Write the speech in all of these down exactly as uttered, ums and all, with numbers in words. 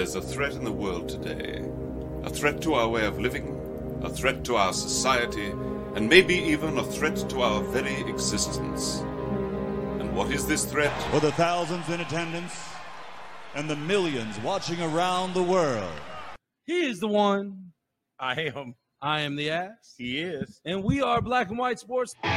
there's a threat in the world today, a threat to our way of living, a threat to our society, and maybe even a threat to our very existence. And what is this threat? For the thousands in attendance and the millions watching around the world. He is the one. I am. I am the ass. He is. And we are Black and White Sports. What?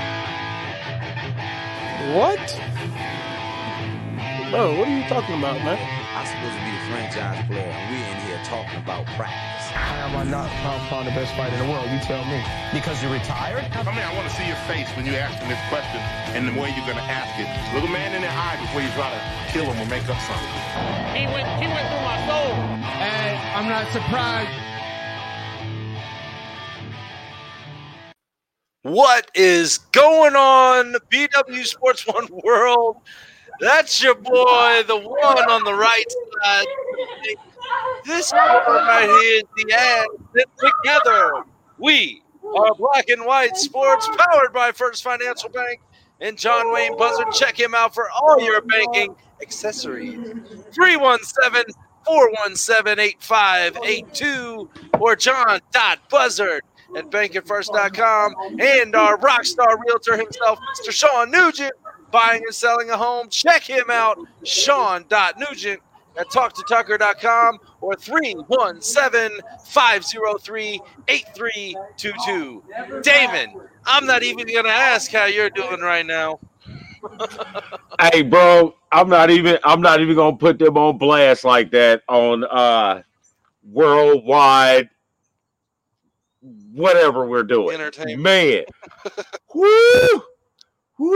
Bro, what are you talking about, man? I'm supposed to be the franchise player, and we in here talking about practice. How am I not found the best fighter in the world? You tell me. Because you're retired? I mean, I want to see your face when you're asking this question and the way you're going to ask it. Look a man in the eye before you try to kill him or make up something. He went, he went through my soul. And I'm not surprised. What is going on, B W Sports One World? That's your boy, the one on the right side. This one right here is the ad. Together, we are Black and White Sports, powered by First Financial Bank and John Wayne Buzzard. Check him out for all your banking accessories. three one seven, four one seven, eight five eight two or john dot buzzard at bank at first dot com, and our rock star realtor himself, Mister Sean Nugent, buying and selling a home. Check him out, Sean dot Nugent at talk to tucker dot com or three one seven, five oh three, eight three two two. Damon, I'm not even going to ask how you're doing right now. Hey, bro, I'm not even I'm not even going to put them on blast like that on uh, worldwide whatever we're doing. Entertainment. Man. Woo! Woo!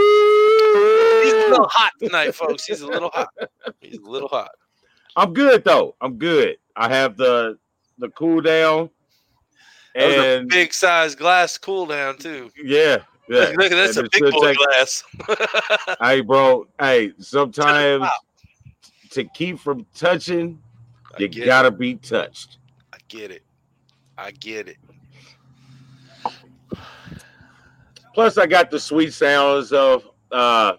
He's a little hot tonight, folks. He's a little hot. He's a little hot. I'm good, though. I'm good. I have the the cool down. And that was a big size glass cool down, too. Yeah. yeah. Look, that's and a big boy take, glass. Hey, bro. Hey, sometimes to keep from touching, I you got to be touched. I get it. I get it. Plus, I got the sweet sounds of uh,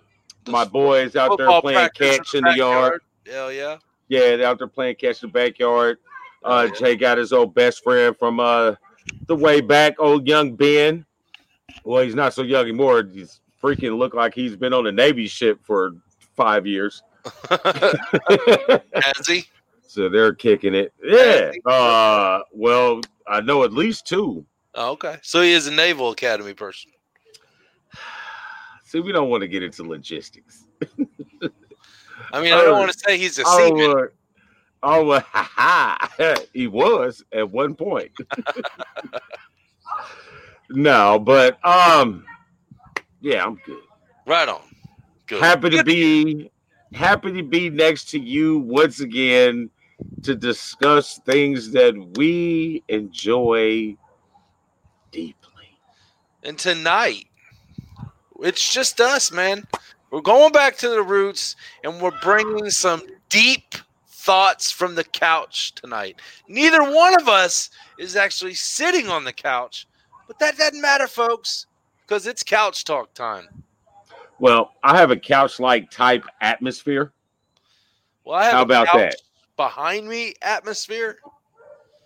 my boys out there playing catch in the yard. Hell yeah. Yeah, they're out there playing catch in the backyard. Uh, yeah. Jay got his old best friend from uh, the way back, old young Ben. Well, he's not so young anymore. He's freaking look like he's been on the Navy ship for five years. Has he? So they're kicking it. Yeah. Uh, well, I know at least two. Oh, okay. So he is a Naval Academy person. See, we don't want to get into logistics. I mean, I don't uh, want to say he's a seaman. Uh, oh, uh, ha ha! He was at one point. No, but um, yeah, I'm good. Right on. Good. Happy to be, happy to be next to you once again to discuss things that we enjoy deeply. And tonight, it's just us, man. We're going back to the roots, and we're bringing some deep thoughts from the couch tonight. Neither one of us is actually sitting on the couch, but that doesn't matter, folks, because it's couch talk time. Well, I have a couch-like type atmosphere. Well, I have How a about couch that? Behind me atmosphere.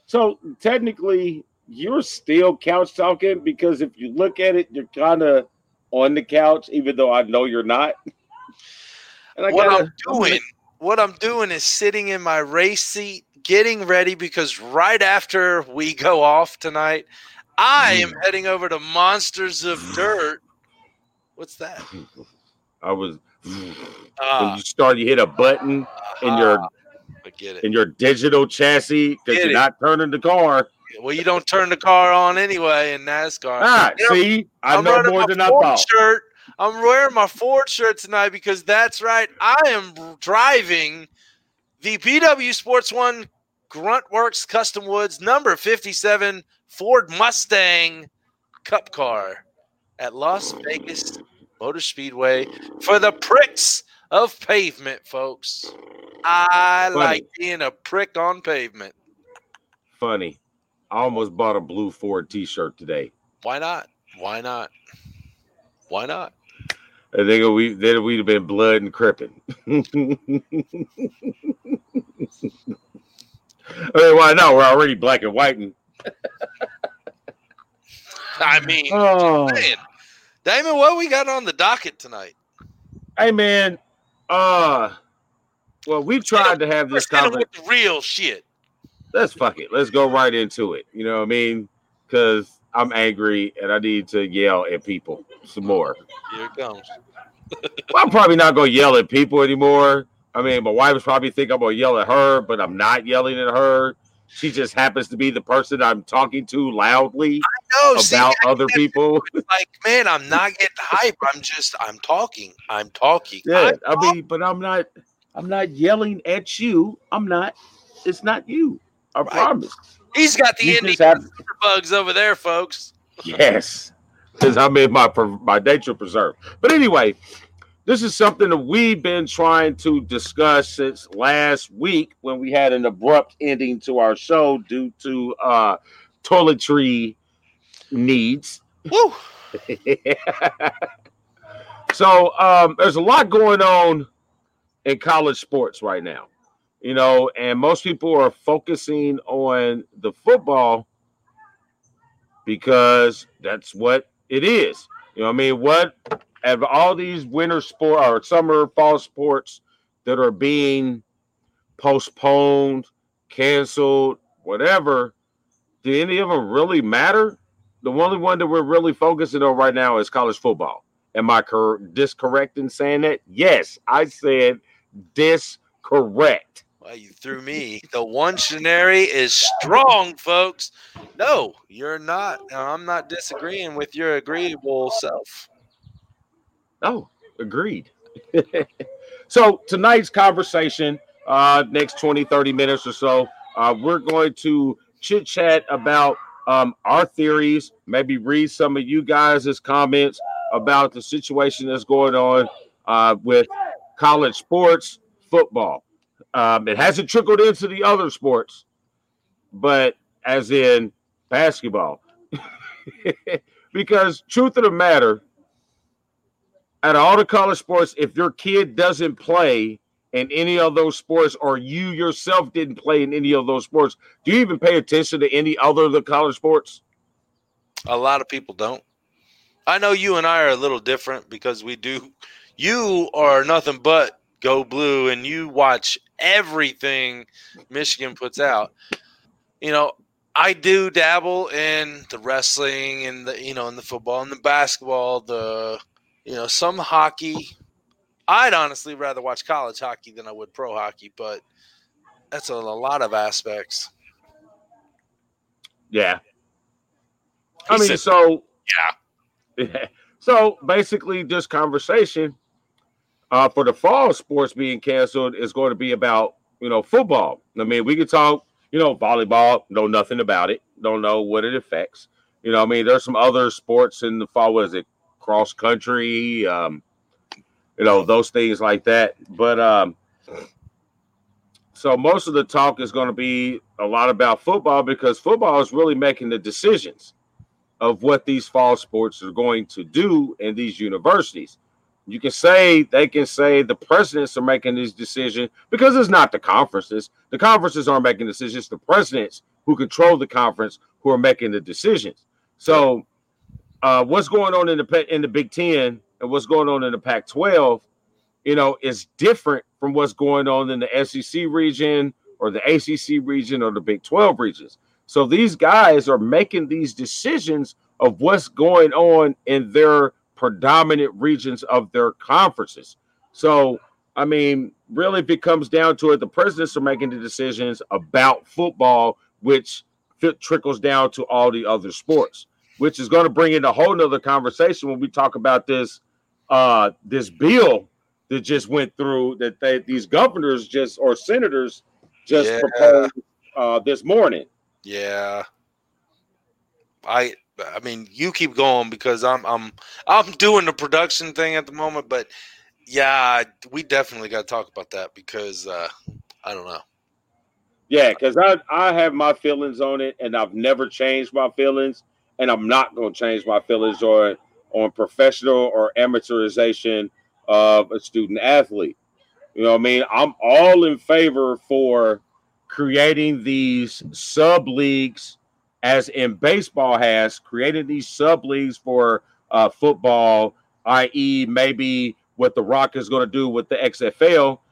So technically, you're still couch talking because if you look at it, you're kind of on the couch, even though I know you're not. And I what gotta, I'm doing, what I'm doing is sitting in my race seat, getting ready, because right after we go off tonight, I am heading over to Monsters of Dirt. What's that? I was uh, when you start, you hit a button uh, in your I get it. in your digital chassis because you're it. not turning the car. Well, you don't turn the car on anyway in NASCAR. Ah, you know, see, I I'm know more than I thought. Shirt. I'm wearing my Ford shirt tonight because that's right. I am driving the B W Sports One Gruntworks Custom Woods number fifty-seven Ford Mustang Cup car at Las Vegas Motor Speedway for the pricks of pavement, folks. I Funny. like being a prick on pavement. Funny. I almost bought a blue Ford t-shirt today. Why not? Why not? Why not? I think we then we'd have been blood and crippin'. I mean, why not? We're already black and white. And... I mean, oh. man. Damon, what we got on the docket tonight? Hey, man. Uh, well, we've tried to have this conversation. With real shit. Let's fuck it. Let's go right into it. You know what I mean? Because I'm angry and I need to yell at people some more. Here it comes. Well, I'm probably not going to yell at people anymore. I mean, my wife was probably thinking I'm going to yell at her, but I'm not yelling at her. She just happens to be the person I'm talking to loudly I know, about see, I other people. Like, man, I'm not getting hype. I'm just, I'm talking. I'm talking. Yeah, I'm I mean, talk- but I'm not, I'm not yelling at you. I'm not. It's not you. I right. promise. He's got the Indian bugs over there, folks. Yes, because I'm in my my nature preserve. But anyway, this is something that we've been trying to discuss since last week when we had an abrupt ending to our show due to uh, toiletry needs. Woo! So um, there's a lot going on in college sports right now. You know, and most people are focusing on the football because that's what it is. You know what I mean? What of all these winter sports or summer, fall sports that are being postponed, canceled, whatever, do any of them really matter? The only one that we're really focusing on right now is college football. Am I cor- discorrect in saying that? Yes, I said discorrect. Well, you threw me. The one scenario is strong, folks. No, you're not. I'm not disagreeing with your agreeable self. Oh, agreed. So tonight's conversation, uh, next twenty, thirty minutes or so, uh, we're going to chit-chat about um, our theories, maybe read some of you guys' comments about the situation that's going on uh, with college sports, football. Um, it hasn't trickled into the other sports, but as in basketball, because truth of the matter, out of all the college sports, if your kid doesn't play in any of those sports, or you yourself didn't play in any of those sports, do you even pay attention to any other of the college sports? A lot of people don't. I know you and I are a little different because we do. You are nothing but Go Blue, and you watch everything Michigan puts out. You know, I do dabble in the wrestling and the, you know, in the football and the basketball, the, you know, some hockey. I'd honestly rather watch college hockey than I would pro hockey, but that's a, a lot of aspects. Yeah. I mean, so, yeah. So basically this conversation, Uh, for the fall sports being canceled is going to be about, you know, football. I mean, we could talk, you know, volleyball, know nothing about it, don't know what it affects. You know what I mean? There's some other sports in the fall, what is it, cross country, um, you know, those things like that. But um, so most of the talk is going to be a lot about football because football is really making the decisions of what these fall sports are going to do in these universities. You can say they can say the presidents are making this decision because it's not the conferences. The conferences aren't making decisions. It's the presidents who control the conference who are making the decisions. So uh, what's going on in the in the Big Ten and what's going on in the Pac twelve, you know, is different from what's going on in the S E C region or the A C C region or the Big twelve regions. So these guys are making these decisions of what's going on in their predominant regions of their conferences. So, I mean, really, if it comes down to it, the presidents are making the decisions about football, which fit, trickles down to all the other sports, which is going to bring in a whole nother conversation when we talk about this uh, this bill that just went through that they, these governors just or senators just yeah. proposed uh, this morning. Yeah, I. I mean, you keep going because I'm I'm I'm doing the production thing at the moment, but yeah, we definitely got to talk about that because uh, I don't know. Yeah, because I I have my feelings on it, and I've never changed my feelings, and I'm not going to change my feelings on on professional or amateurization of a student athlete. You know what I mean? I'm all in favor for creating these sub leagues, as in baseball has created these sub leagues for uh, football, that is, maybe what the Rock is going to do with the X F L,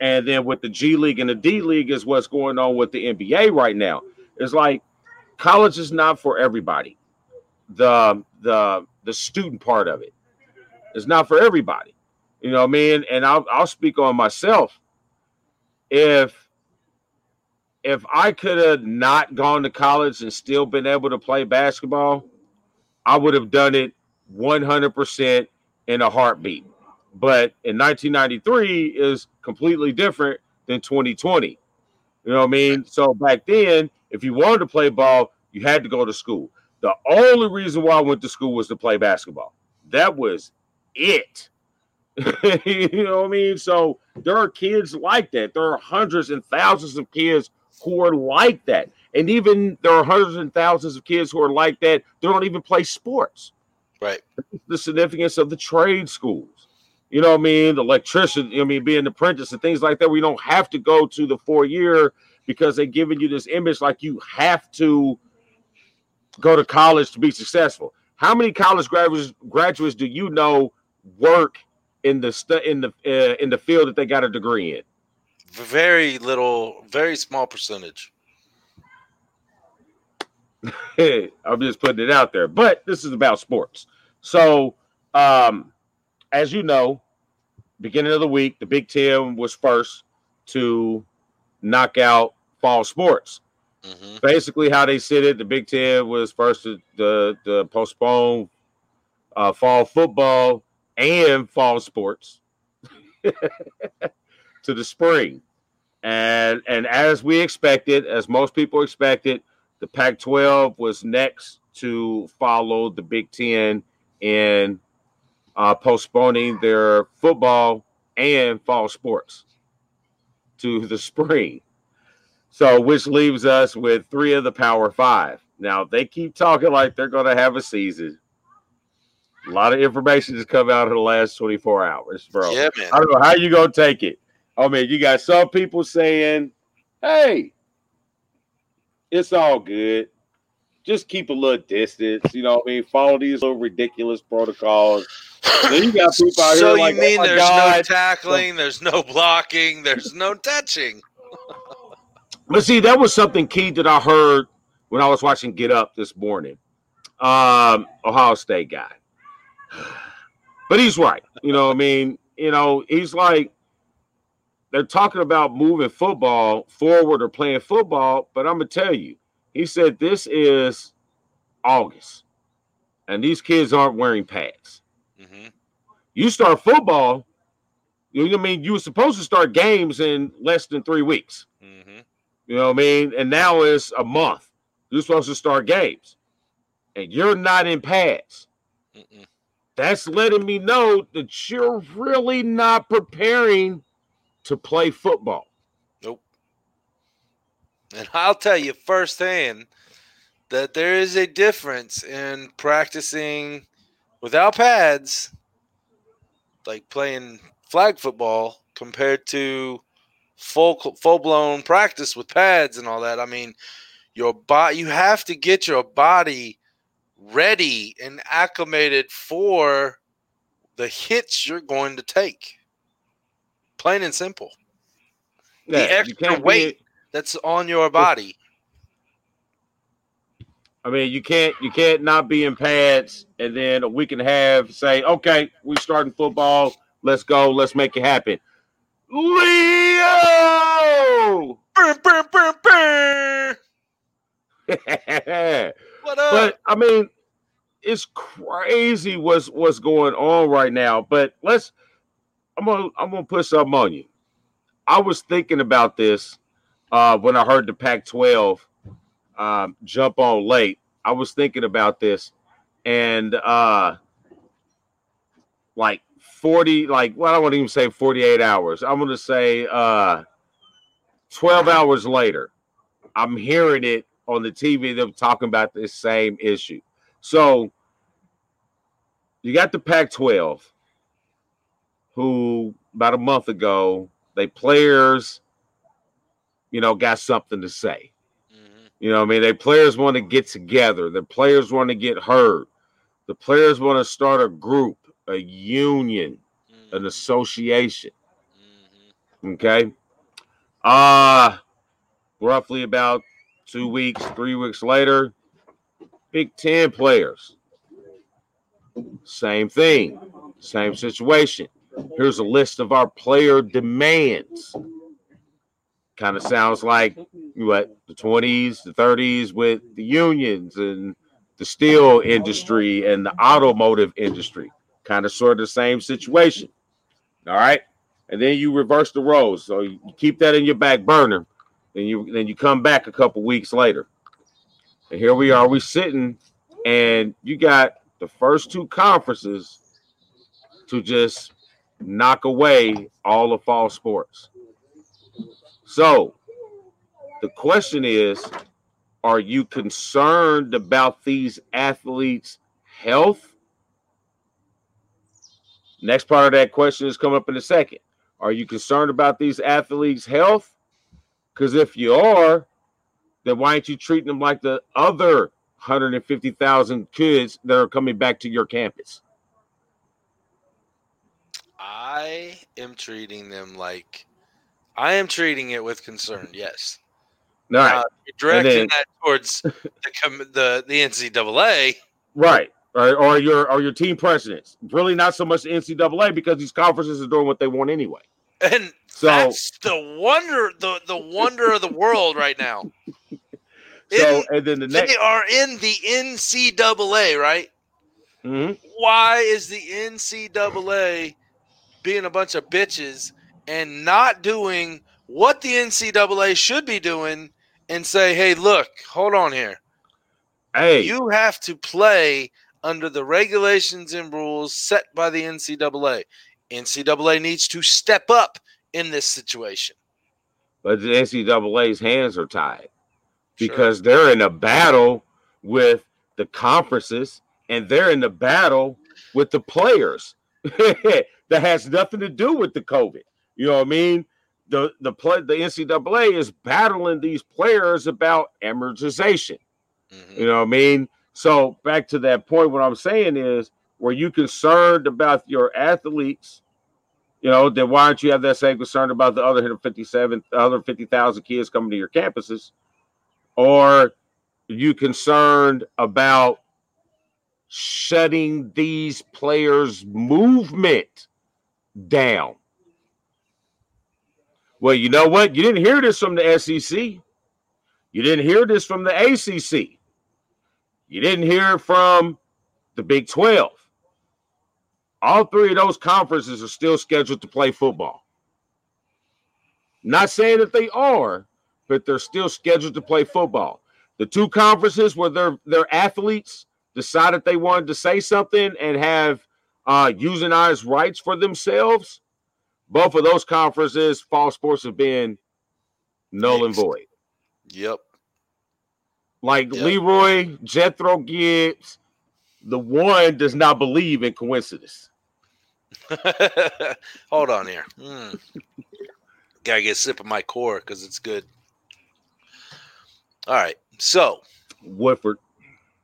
and then with the G League and the D League is what's going on with the N B A right now. It's like college is not for everybody. The the the student part of it is not for everybody. You know what I mean? And I'll I'll speak on myself. If if I could have not gone to college and still been able to play basketball, I would have done it one hundred percent in a heartbeat. But in nineteen ninety-three is completely different than twenty twenty. You know what I mean? So back then, if you wanted to play ball, you had to go to school. The only reason why I went to school was to play basketball. That was it. You know what I mean? So there are kids like that. There are hundreds and thousands of kids who are like that. And even there are hundreds and thousands of kids who are like that. They don't even play sports. Right. The significance of the trade schools. You know what I mean? The electrician, I mean, being an apprentice and things like that. We don't have to go to the four-year because they're giving you this image like you have to go to college to be successful. How many college graduates graduates do you know work in the stu- in the uh, in the field that they got a degree in? Very little, very small percentage. I'm just putting it out there, but this is about sports. So, um, as you know, beginning of the week, the Big Ten was first to knock out fall sports. Mm-hmm. Basically, how they said it, the Big Ten was first to, to, to postpone uh, fall football and fall sports to the spring. And and as we expected, as most people expected, the Pac twelve was next to follow the Big Ten in uh, postponing their football and fall sports to the spring. So, which leaves us with three of the Power Five. Now, they keep talking like they're going to have a season. A lot of information has come out in the last twenty-four hours, bro. Yeah, man. I don't know how you going to take it. I mean, you got some people saying, hey, it's all good. Just keep a little distance. You know what I mean? Follow these little ridiculous protocols. So you got people out so here like, you mean oh there's God. no tackling, there's no blocking, there's no touching. But see, that was something key that I heard when I was watching Get Up this morning. Um, Ohio State guy. But he's right. You know what I mean? You know, he's like, they're talking about moving football forward or playing football, but I'm going to tell you, he said this is August, and these kids aren't wearing pads. Mm-hmm. You start football, you know what I mean? You were supposed to start games in less than three weeks. Mm-hmm. You know what I mean? And now it's a month. You're supposed to start games, and you're not in pads. Mm-mm. That's letting me know that you're really not preparing to play football. Nope. And I'll tell you firsthand that there is a difference in practicing without pads, like playing flag football, compared to full full-blown practice with pads and all that. I mean, your body, you have to get your body ready and acclimated for the hits you're going to take. Plain and simple. The yeah, extra weight that's on your body. I mean, you can't you can't not be in pads and then a week and a half say, okay, we're starting football. Let's go. Let's make it happen. Leo! Burr, burr, burr, burr. What up? But, I mean, it's crazy what's, what's going on right now. But let's – I'm going I'm gonna to put something on you. I was thinking about this uh, when I heard the Pac twelve um, jump on late. I was thinking about this. And, uh, like, forty, like, well, I don't want to even say forty-eight hours. I'm going to say uh, twelve hours later, I'm hearing it on the T V. They're talking about this same issue. So you got the Pac twelve, who about a month ago, they players you know, got something to say. Mm-hmm. You know what I mean? Their players want to get together. Their players want to get heard. The players want to start a group, a union, mm-hmm. an association. Mm-hmm. Okay? Uh, roughly about two weeks, three weeks later, Big Ten players. Same thing. Same situation. Here's a list of our player demands. Kind of sounds like what the twenties, the thirties with the unions and the steel industry and the automotive industry. Kind of sort of the same situation. All right. And then you reverse the roles. So you keep that in your back burner. Then you then you come back a couple weeks later. And here we are. We're sitting and you got the first two conferences to just knock away all of fall sports. So the question is, are you concerned about these athletes' health? Next part of that question is coming up in a second. Are you concerned about these athletes' health? Because if you are, then why aren't you treating them like the other one hundred fifty thousand kids that are coming back to your campus? I am treating them like I am treating it with concern. Yes. All right. Uh, you're directing then, that towards the, the the N C double A. Right. Or, or your or your team presidents. Really not so much the N C double A because these conferences are doing what they want anyway. And so that's the wonder the, the wonder of the world right now. So, and then the next, they are in the N C double A, right? Mm-hmm. Why is the N C double A being a bunch of bitches and not doing what the N C double A should be doing and say, hey, look, hold on here. Hey, you have to play under the regulations and rules set by the N C double A. N C double A needs to step up in this situation. But the N C double A's hands are tied. Because sure. They're in a battle with the conferences and they're in the battle with the players that has nothing to do with the COVID. You know what I mean? The the play, the N C double A is battling these players about amortization. Mm-hmm. You know what I mean? So back to that point, what I'm saying is, were you concerned about your athletes? You know, then why don't you have that same concern about the other fifty-seven, other fifty thousand kids coming to your campuses? Or are you concerned about shutting these players' movement down? Well, you know what? You didn't hear this from the S E C. You didn't hear this from the A C C. You didn't hear it from the Big twelve. All three of those conferences are still scheduled to play football. Not saying that they are, but they're still scheduled to play football. The two conferences where their their athletes decided they wanted to say something and have uh, unionized rights for themselves, both of those conferences, fall sports have been null and void. Yep. Like yep. Leroy, Jethro Gibbs, the one does not believe in coincidence. Hold on here. Mm. Gotta get a sip of my core because it's good. All right, so Woodford.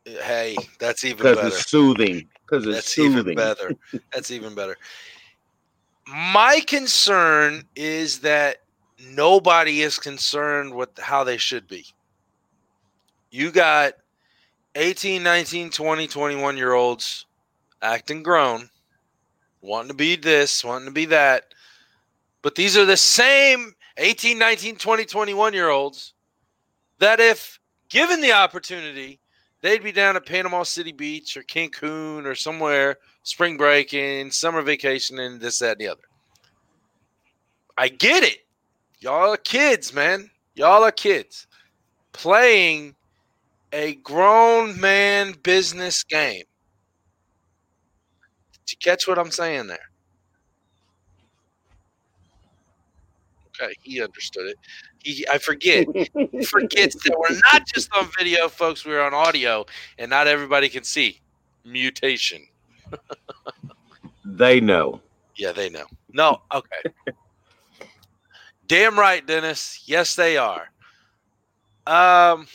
Hey, that's even better. Because it's soothing. Because it's soothing. Even better. That's even better. My concern is that nobody is concerned with how they should be. You got eighteen, nineteen, twenty, twenty-one year olds acting grown, wanting to be this, wanting to be that. But these are the same eighteen, nineteen, twenty, twenty-one year olds that if given the opportunity, they'd be down at Panama City Beach or Cancun or somewhere, spring breaking, summer vacation, and this, that, and the other. I get it. Y'all are kids, man. Y'all are kids. Playing a grown man business game. Did you catch what I'm saying there? Okay, he understood it. He, I forget. He forgets that we're not just on video, folks. We're on audio, and not everybody can see. Mutation. They know. Yeah, they know. No, okay. Damn right, Dennis. Yes, they are. Um,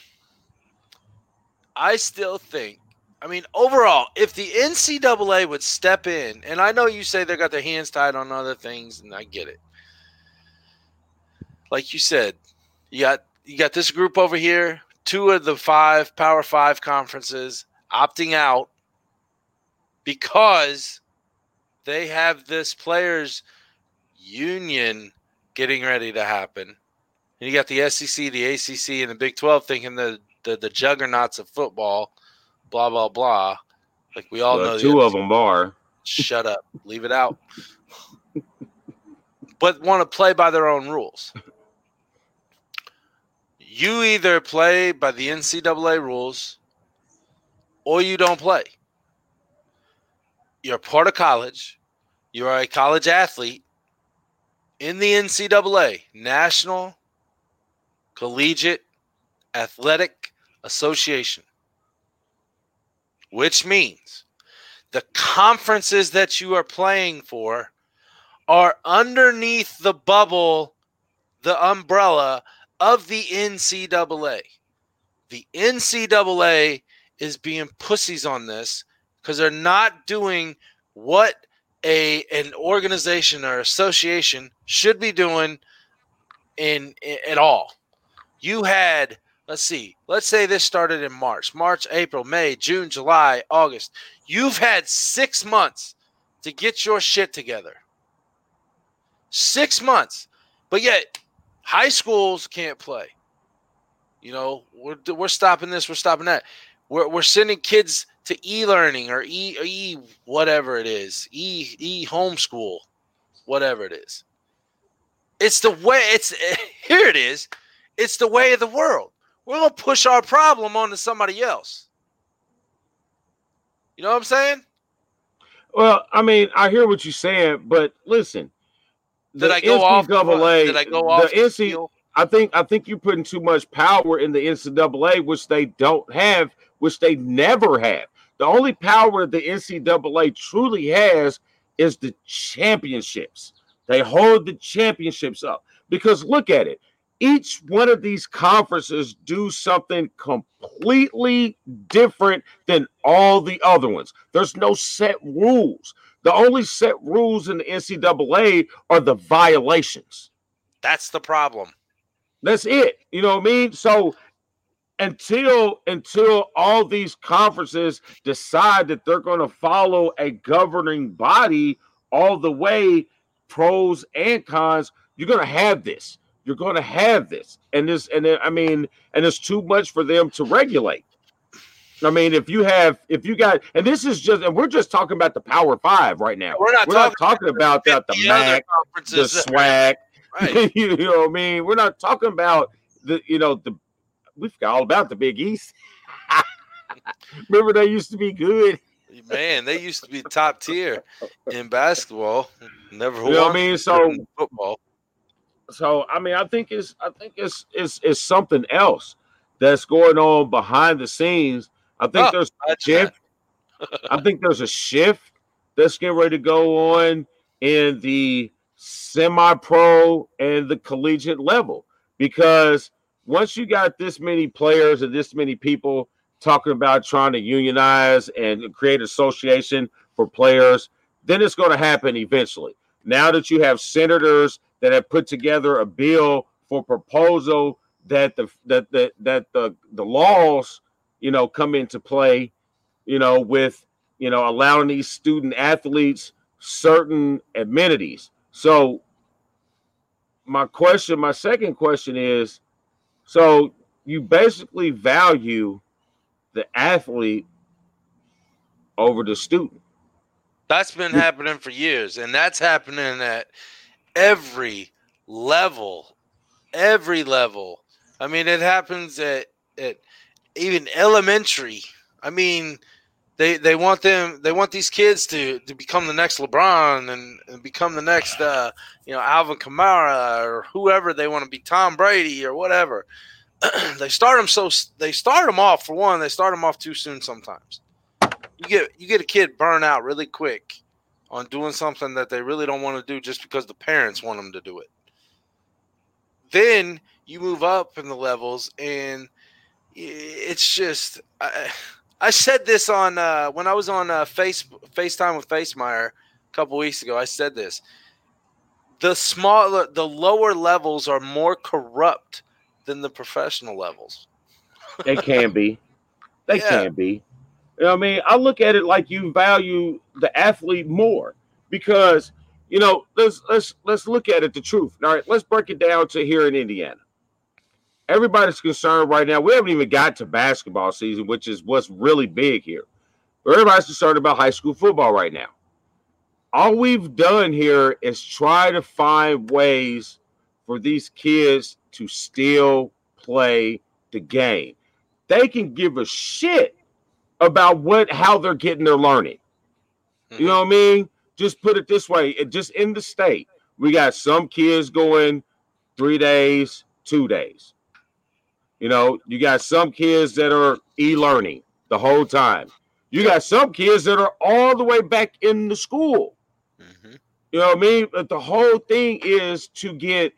I still think, I mean, overall, if the N C double A would step in, and I know you say they got their hands tied on other things, and I get it. Like you said, you got you got this group over here, two of the five Power Five conferences opting out because they have this players' union getting ready to happen. And you got the S E C, the A C C, and the Big twelve thinking the the, the juggernauts of football, blah, blah, blah. Like we all well, know. Two the of them are. Shut up. Leave it out. But want to play by their own rules. You either play by the N C double A rules or you don't play. You're part of college. You are a college athlete in the N C double A, National Collegiate Athletic Association, which means the conferences that you are playing for are underneath the bubble, the umbrella of the N C double A. The N C double A is being pussies on this because they're not doing what a an organization or association should be doing in, in at all. You had, let's see, let's say this started in March, March, April, May, June, July, August. You've had six months to get your shit together. Six months, but yet high schools can't play. You know, we're we're stopping this, we're stopping that. We're we're sending kids to e-learning or e e whatever it is, e e homeschool, whatever it is. It's the way. It's here. It is. It's the way of the world. We're gonna push our problem onto somebody else. You know what I'm saying? Well, I mean, I hear what you're saying, but listen. Did the I go off? N C double A, Did I go off? The N C, I think I think you're putting too much power in the N C double A, which they don't have, which they never have. The only power the N C double A truly has is the championships. They hold the championships up because look at it. Each one of these conferences do something completely different than all the other ones. There's no set rules. The only set rules in the N C double A are the violations. That's the problem. That's it. You know what I mean? So until until all these conferences decide that they're going to follow a governing body all the way, pros and cons, you're going to have this. You're going to have this. And this and I mean, and it's too much for them to regulate. I mean, if you have, if you got, and this is just, and we're just talking about the Power Five right now. We're not, we're talking, not talking about that, the, the MAC, the SWAC. Right. You know what I mean? We're not talking about the, you know, the, we forgot all about the Big East. Remember, they used to be good. Man, they used to be top tier in basketball. Never, you know what I mean? So football. So I mean, I think it's, I think it's, it's, it's something else that's going on behind the scenes. I think oh, there's a shift. I think there's a shift that's getting ready to go on in the semi-pro and the collegiate level because once you got this many players and this many people talking about trying to unionize and create an association for players, then it's going to happen eventually. Now that you have senators that have put together a bill for proposal that the that the that the the laws, you know, come into play, you know, with, you know, allowing these student athletes certain amenities. So my question, my second question is, so you basically value the athlete over the student. That's been happening for years, and that's happening at every level, every level. I mean, it happens at, at – even elementary. I mean, they they want them. They want these kids to, to become the next LeBron and, and become the next, uh, you know, Alvin Kamara or whoever they want to be, Tom Brady or whatever. they start them so they start them off for one. They start them off too soon sometimes. You get you get a kid burnt out really quick on doing something that they really don't want to do just because the parents want them to do it. Then you move up in the levels, and it's just I, I said this on uh, when I was on uh, Face FaceTime with Facemeyer a couple weeks ago. I said this: the smaller, the lower levels are more corrupt than the professional levels. They can be. They yeah. can be. You know what I mean? I look at it like you value the athlete more because, you know, let's let's let's look at it the truth. All right, let's break it down to here in Indiana. Everybody's concerned right now. We haven't even got to basketball season, which is what's really big here. Everybody's concerned about high school football right now. All we've done here is try to find ways for these kids to still play the game. They can give a shit about what how they're getting their learning. Mm-hmm. You know what I mean? Just put it this way. It, just in the state, we got some kids going three days, two days. You know, you got some kids that are e-learning the whole time. You got some kids that are all the way back in the school. Mm-hmm. You know what I mean? But the whole thing is to get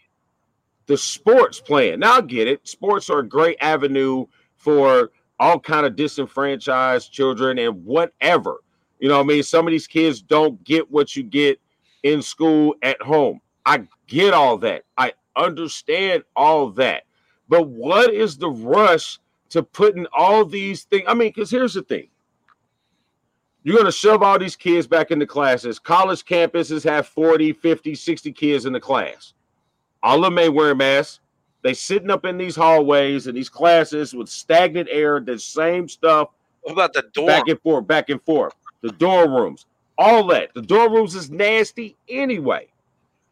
the sports playing. Now, I get it. Sports are a great avenue for all kind of disenfranchised children and whatever. You know what I mean? Some of these kids don't get what you get in school at home. I get all that. I understand all that. But what is the rush to putting all these things? I mean, because here's the thing. You're going to shove all these kids back into classes. College campuses have forty, fifty, sixty kids in the class. All of them ain't wearing masks. They sitting up in these hallways and these classes with stagnant air, the same stuff. What about the dorm? Back and forth, back and forth. The dorm rooms, all that. The dorm rooms is nasty anyway.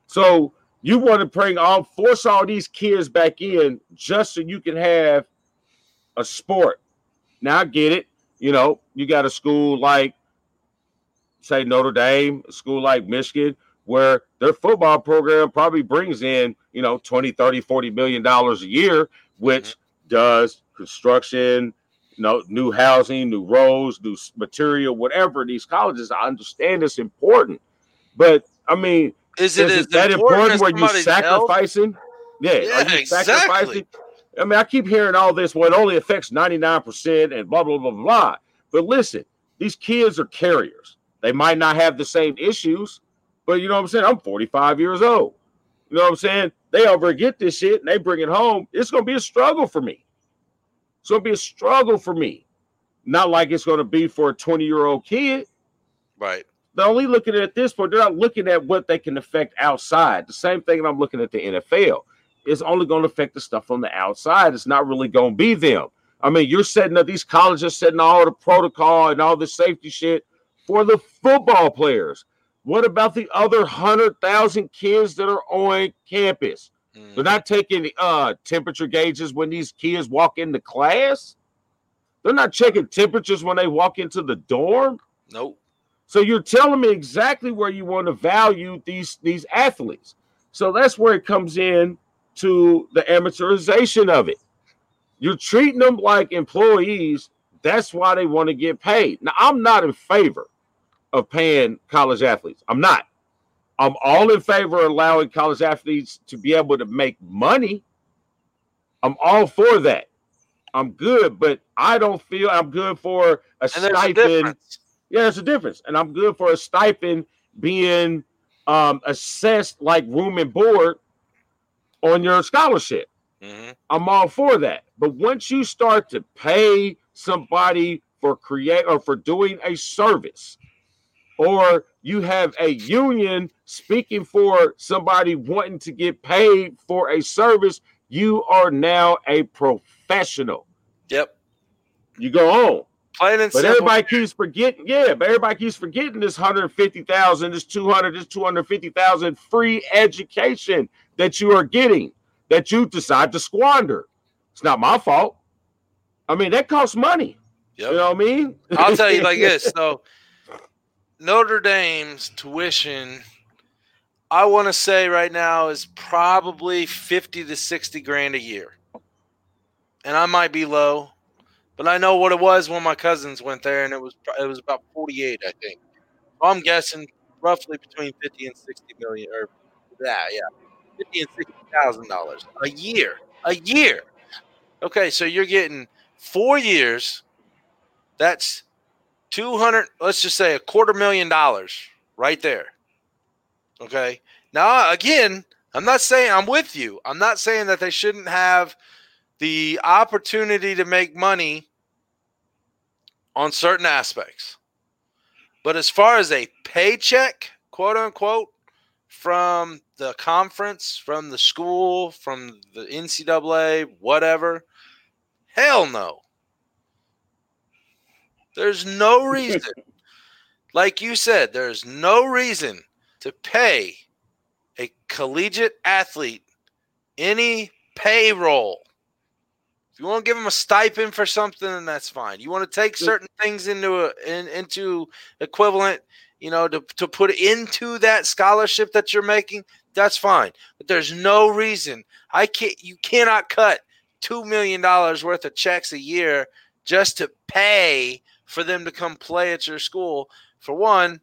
So you want to bring all, force all these kids back in just so you can have a sport. Now I get it. You know, you got a school like, say, Notre Dame, a school like Michigan, where their football program probably brings in, you know, twenty, thirty, forty million dollars a year, which does construction, you know, new housing, new roads, new material, whatever. These colleges, I understand it's important. But, I mean, is it is is that important where you're sacrificing? Yeah, yeah, are you sacrificing? Exactly. I mean, I keep hearing all this, well, it only affects ninety-nine percent and blah, blah, blah, blah. But listen, these kids are carriers. They might not have the same issues. But you know what I'm saying? I'm forty-five years old. You know what I'm saying? They overget this shit and they bring it home. It's going to be a struggle for me. It's going to be a struggle for me. Not like it's going to be for a twenty-year-old kid. Right. They're only looking at this point. They're not looking at what they can affect outside. The same thing that I'm looking at the N F L. It's only going to affect the stuff on the outside. It's not really going to be them. I mean, you're setting up, these colleges setting all the protocol and all the safety shit for the football players. What about the other one hundred thousand kids that are on campus? Mm. They're not taking uh, temperature gauges when these kids walk into class. They're not checking temperatures when they walk into the dorm. Nope. So you're telling me exactly where you want to value these, these athletes. So that's where it comes in to the amateurization of it. You're treating them like employees. That's why they want to get paid. Now, I'm not in favor of paying college athletes. I'm not. I'm all in favor of allowing college athletes to be able to make money. I'm all for that. I'm good, but I don't feel I'm good for a and stipend. There's a yeah, there's a difference. And I'm good for a stipend being um, assessed like room and board on your scholarship. Mm-hmm. I'm all for that. But once you start to pay somebody for create or for doing a service, or you have a union speaking for somebody wanting to get paid for a service, you are now a professional. Yep. You go on. Plain and simple. But everybody keeps forgetting. Yeah, but everybody keeps forgetting this one hundred fifty thousand dollars, this two hundred thousand dollars, this two hundred fifty thousand dollars free education that you are getting, that you decide to squander. It's not my fault. I mean, that costs money. Yep. You know what I mean? I'll tell you like this. So, Notre Dame's tuition, I want to say right now, is probably fifty to sixty grand a year. And I might be low, but I know what it was when my cousins went there, and it was it was about forty-eight, I think. I'm guessing roughly between fifty and sixty million, or that, yeah, one hundred fifty thousand dollars a year, a year. Okay, so you're getting four years. That's two hundred. Let's just say a quarter million dollars right there. Okay. Now, again, I'm not saying I'm with you. I'm not saying that they shouldn't have the opportunity to make money on certain aspects. But as far as a paycheck, quote unquote, from the conference, from the school, from the N C double A, whatever, hell no. There's no reason. Like you said, there's no reason to pay a collegiate athlete any payroll. If you want to give them a stipend for something, then that's fine. You want to take certain things into a, in, into equivalent, you know, to, to put into that scholarship that you're making, that's fine. But there's no reason. I can't. You cannot cut two million dollars worth of checks a year just to pay for them to come play at your school. For one,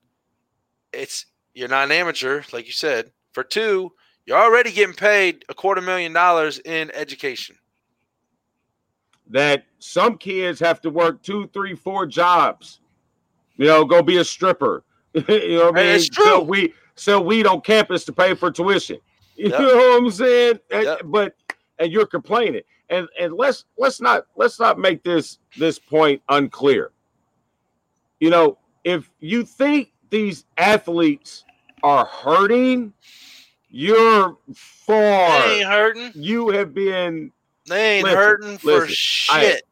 it's you're not an amateur, like you said. For two, you're already getting paid a quarter million dollars in education. That some kids have to work two, three, four jobs. You know, go be a stripper. You know what I mean? It's true. So we so we don't campus to pay for tuition. You yep. know what I'm saying? And, yep. But and you're complaining. And and let's let's not let's not make this this point unclear. You know, if you think these athletes are hurting, you're far. They ain't hurting. You have been. They ain't listen, hurting for listen, shit.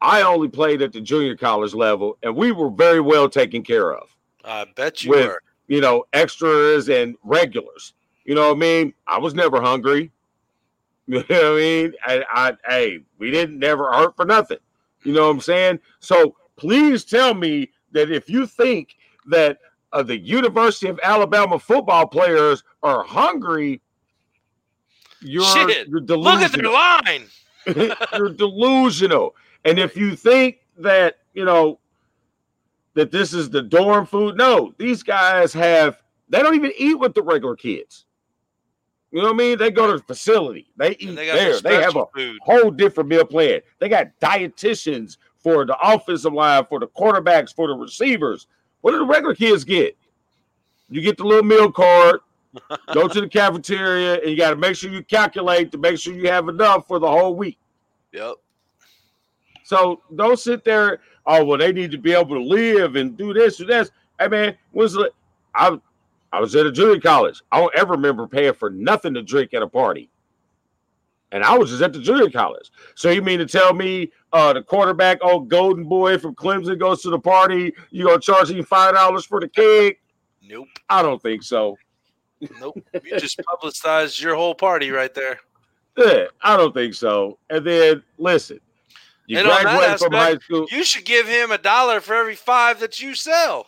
I, I only played at the junior college level, and we were very well taken care of. I bet you with, were. You know, extras and regulars. You know what I mean? I was never hungry. You know what I mean? I, I, hey, we didn't never hurt for nothing. You know what I'm saying? So please tell me that if you think that uh, the University of Alabama football players are hungry, You're, Shit. you're delusional. Look at their line. You're delusional. And if you think that, you know, that this is the dorm food, no, these guys have, they don't even eat with the regular kids. You know what I mean? They go to the facility. They eat they there. They have a food. whole different meal plan. They got dietitians for the offensive line, for the quarterbacks, for the receivers. What do the regular kids get? You get the little meal card. Go to the cafeteria, and you got to make sure you calculate to make sure you have enough for the whole week. Yep. So don't sit there, oh, well, they need to be able to live and do this and this. Hey, man, when's the, I, I was at a junior college. I don't ever remember paying for nothing to drink at a party. And I was just at the junior college. So you mean to tell me uh, the quarterback, old golden boy from Clemson, goes to the party, you're going to charge him five dollars for the keg? Nope. I don't think so. Nope, you just publicized your whole party right there. Yeah, I don't think so. And then listen, you and graduate aspect, from high school. You should give him a dollar for every five that you sell.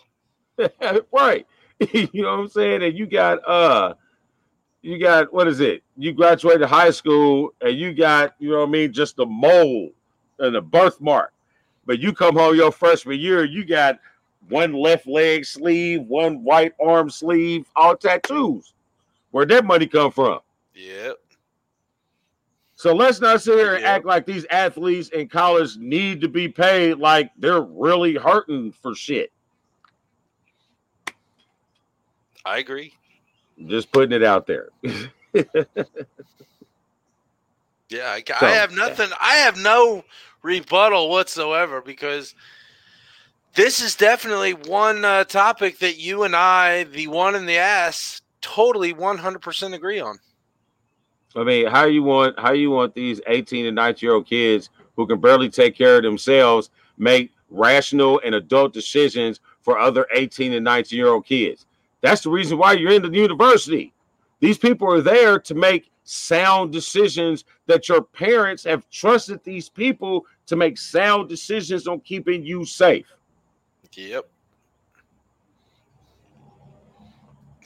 Right. You know what I'm saying? And you got uh you got what is it? You graduated high school and you got, you know what I mean, just the mole and the birthmark. But you come home your freshman year, you got one left leg sleeve, one right arm sleeve, all tattoos. Where'd that money come from? Yep. So let's not sit here and yep. act like these athletes in college need to be paid like they're really hurting for shit. I agree. Just putting it out there. Yeah, I, I so, have nothing. I have no rebuttal whatsoever because – this is definitely one uh, topic that you and I, the one in the ass, totally one hundred percent agree on. I mean, how you want how you want these eighteen and nineteen-year-old kids who can barely take care of themselves make rational and adult decisions for other eighteen and nineteen-year-old kids? That's the reason why you're in the university. These people are there to make sound decisions that your parents have trusted these people to make sound decisions on keeping you safe. Yep.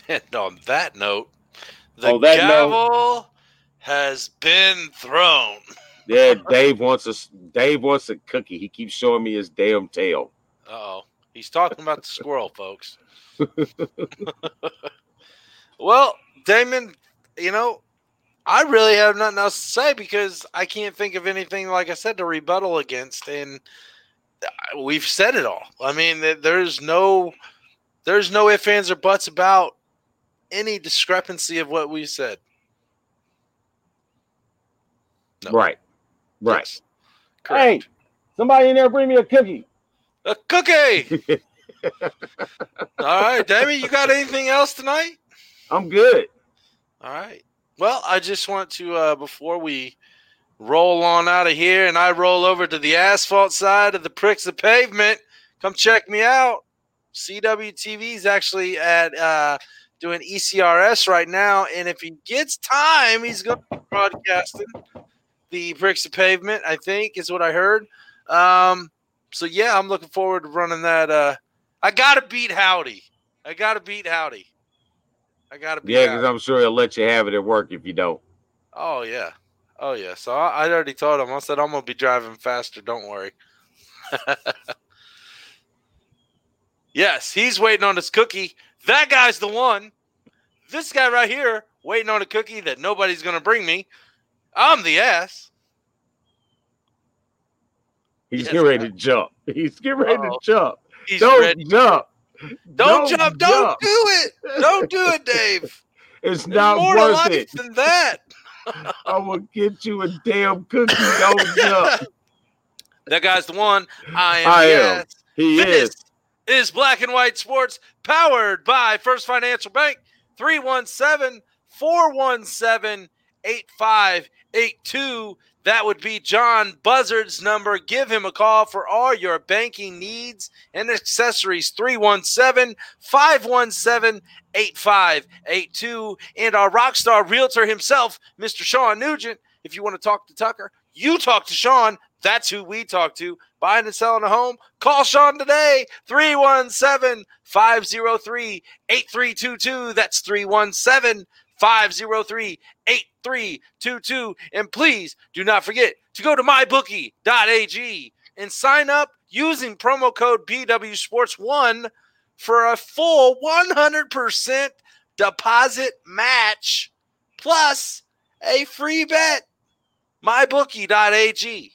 And on that note, the oh, that gavel note. has been thrown. Yeah, Dave wants a Dave wants a cookie. He keeps showing me his damn tail. Uh-oh. He's talking about the squirrel, folks. Well, Damon, you know, I really have nothing else to say because I can't think of anything, like I said, to rebuttal against. And we've said it all. I mean, there's no, there's no ifs, ands, or buts about any discrepancy of what we said. No. Right. Right. Yes. Correct. Hey, somebody in there bring me a cookie. A cookie! All right, Damien, you got anything else tonight? I'm good. All right. Well, I just want to, uh, before we roll on out of here and I roll over to the asphalt side of the pricks of pavement, come check me out. C W T V is actually at uh, doing E C R S right now, and if he gets time, he's going to be broadcasting the pricks of pavement, I think, is what I heard. Um, so, yeah, I'm looking forward to running that. Uh, I got to beat Howdy. I got to beat Howdy. I gotta be yeah, because I'm sure he'll let you have it at work if you don't. Oh, yeah. Oh, yeah. So I, I already told him. I said, I'm going to be driving faster. Don't worry. Yes, he's waiting on his cookie. That guy's the one. This guy right here waiting on a cookie that nobody's going to bring me. I'm the ass. He's yes, getting ready to jump. He's getting ready Uh-oh. to jump. He's don't ready. jump. Don't, don't jump. Don't jump. do it. Don't do it, Dave. It's There's not more worth to life it. than that. I'm going to get you a damn cookie. Don't jump. That guy's the one. I am. I am. He this is. This is Black and White Sports, powered by First Financial Bank, three one seven, four one seven, eight five eight two. That would be John Buzzard's number. Give him a call for all your banking needs and accessories, three one seven, five one seven, eight five eight two. And our rock star realtor himself, Mister Sean Nugent. If you want to talk to Tucker, you talk to Sean. That's who we talk to. Buying and selling a home, call Sean today, three one seven, five zero three, eight three two two. That's three one seven, five zero three, eight three two two. And please do not forget to go to my bookie dot a g and sign up using promo code B W Sports one for a full one hundred percent deposit match plus a free bet. my bookie dot a g.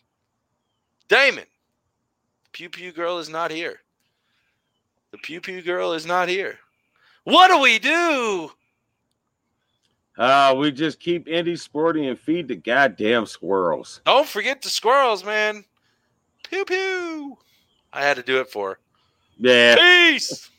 Damon, Pew Pew Girl is not here. The Pew Pew Girl is not here. What do we do? Uh, we just keep indie sporting and feed the goddamn squirrels. Don't forget the squirrels, man. Pew pew. I had to do it for her. Yeah. Peace.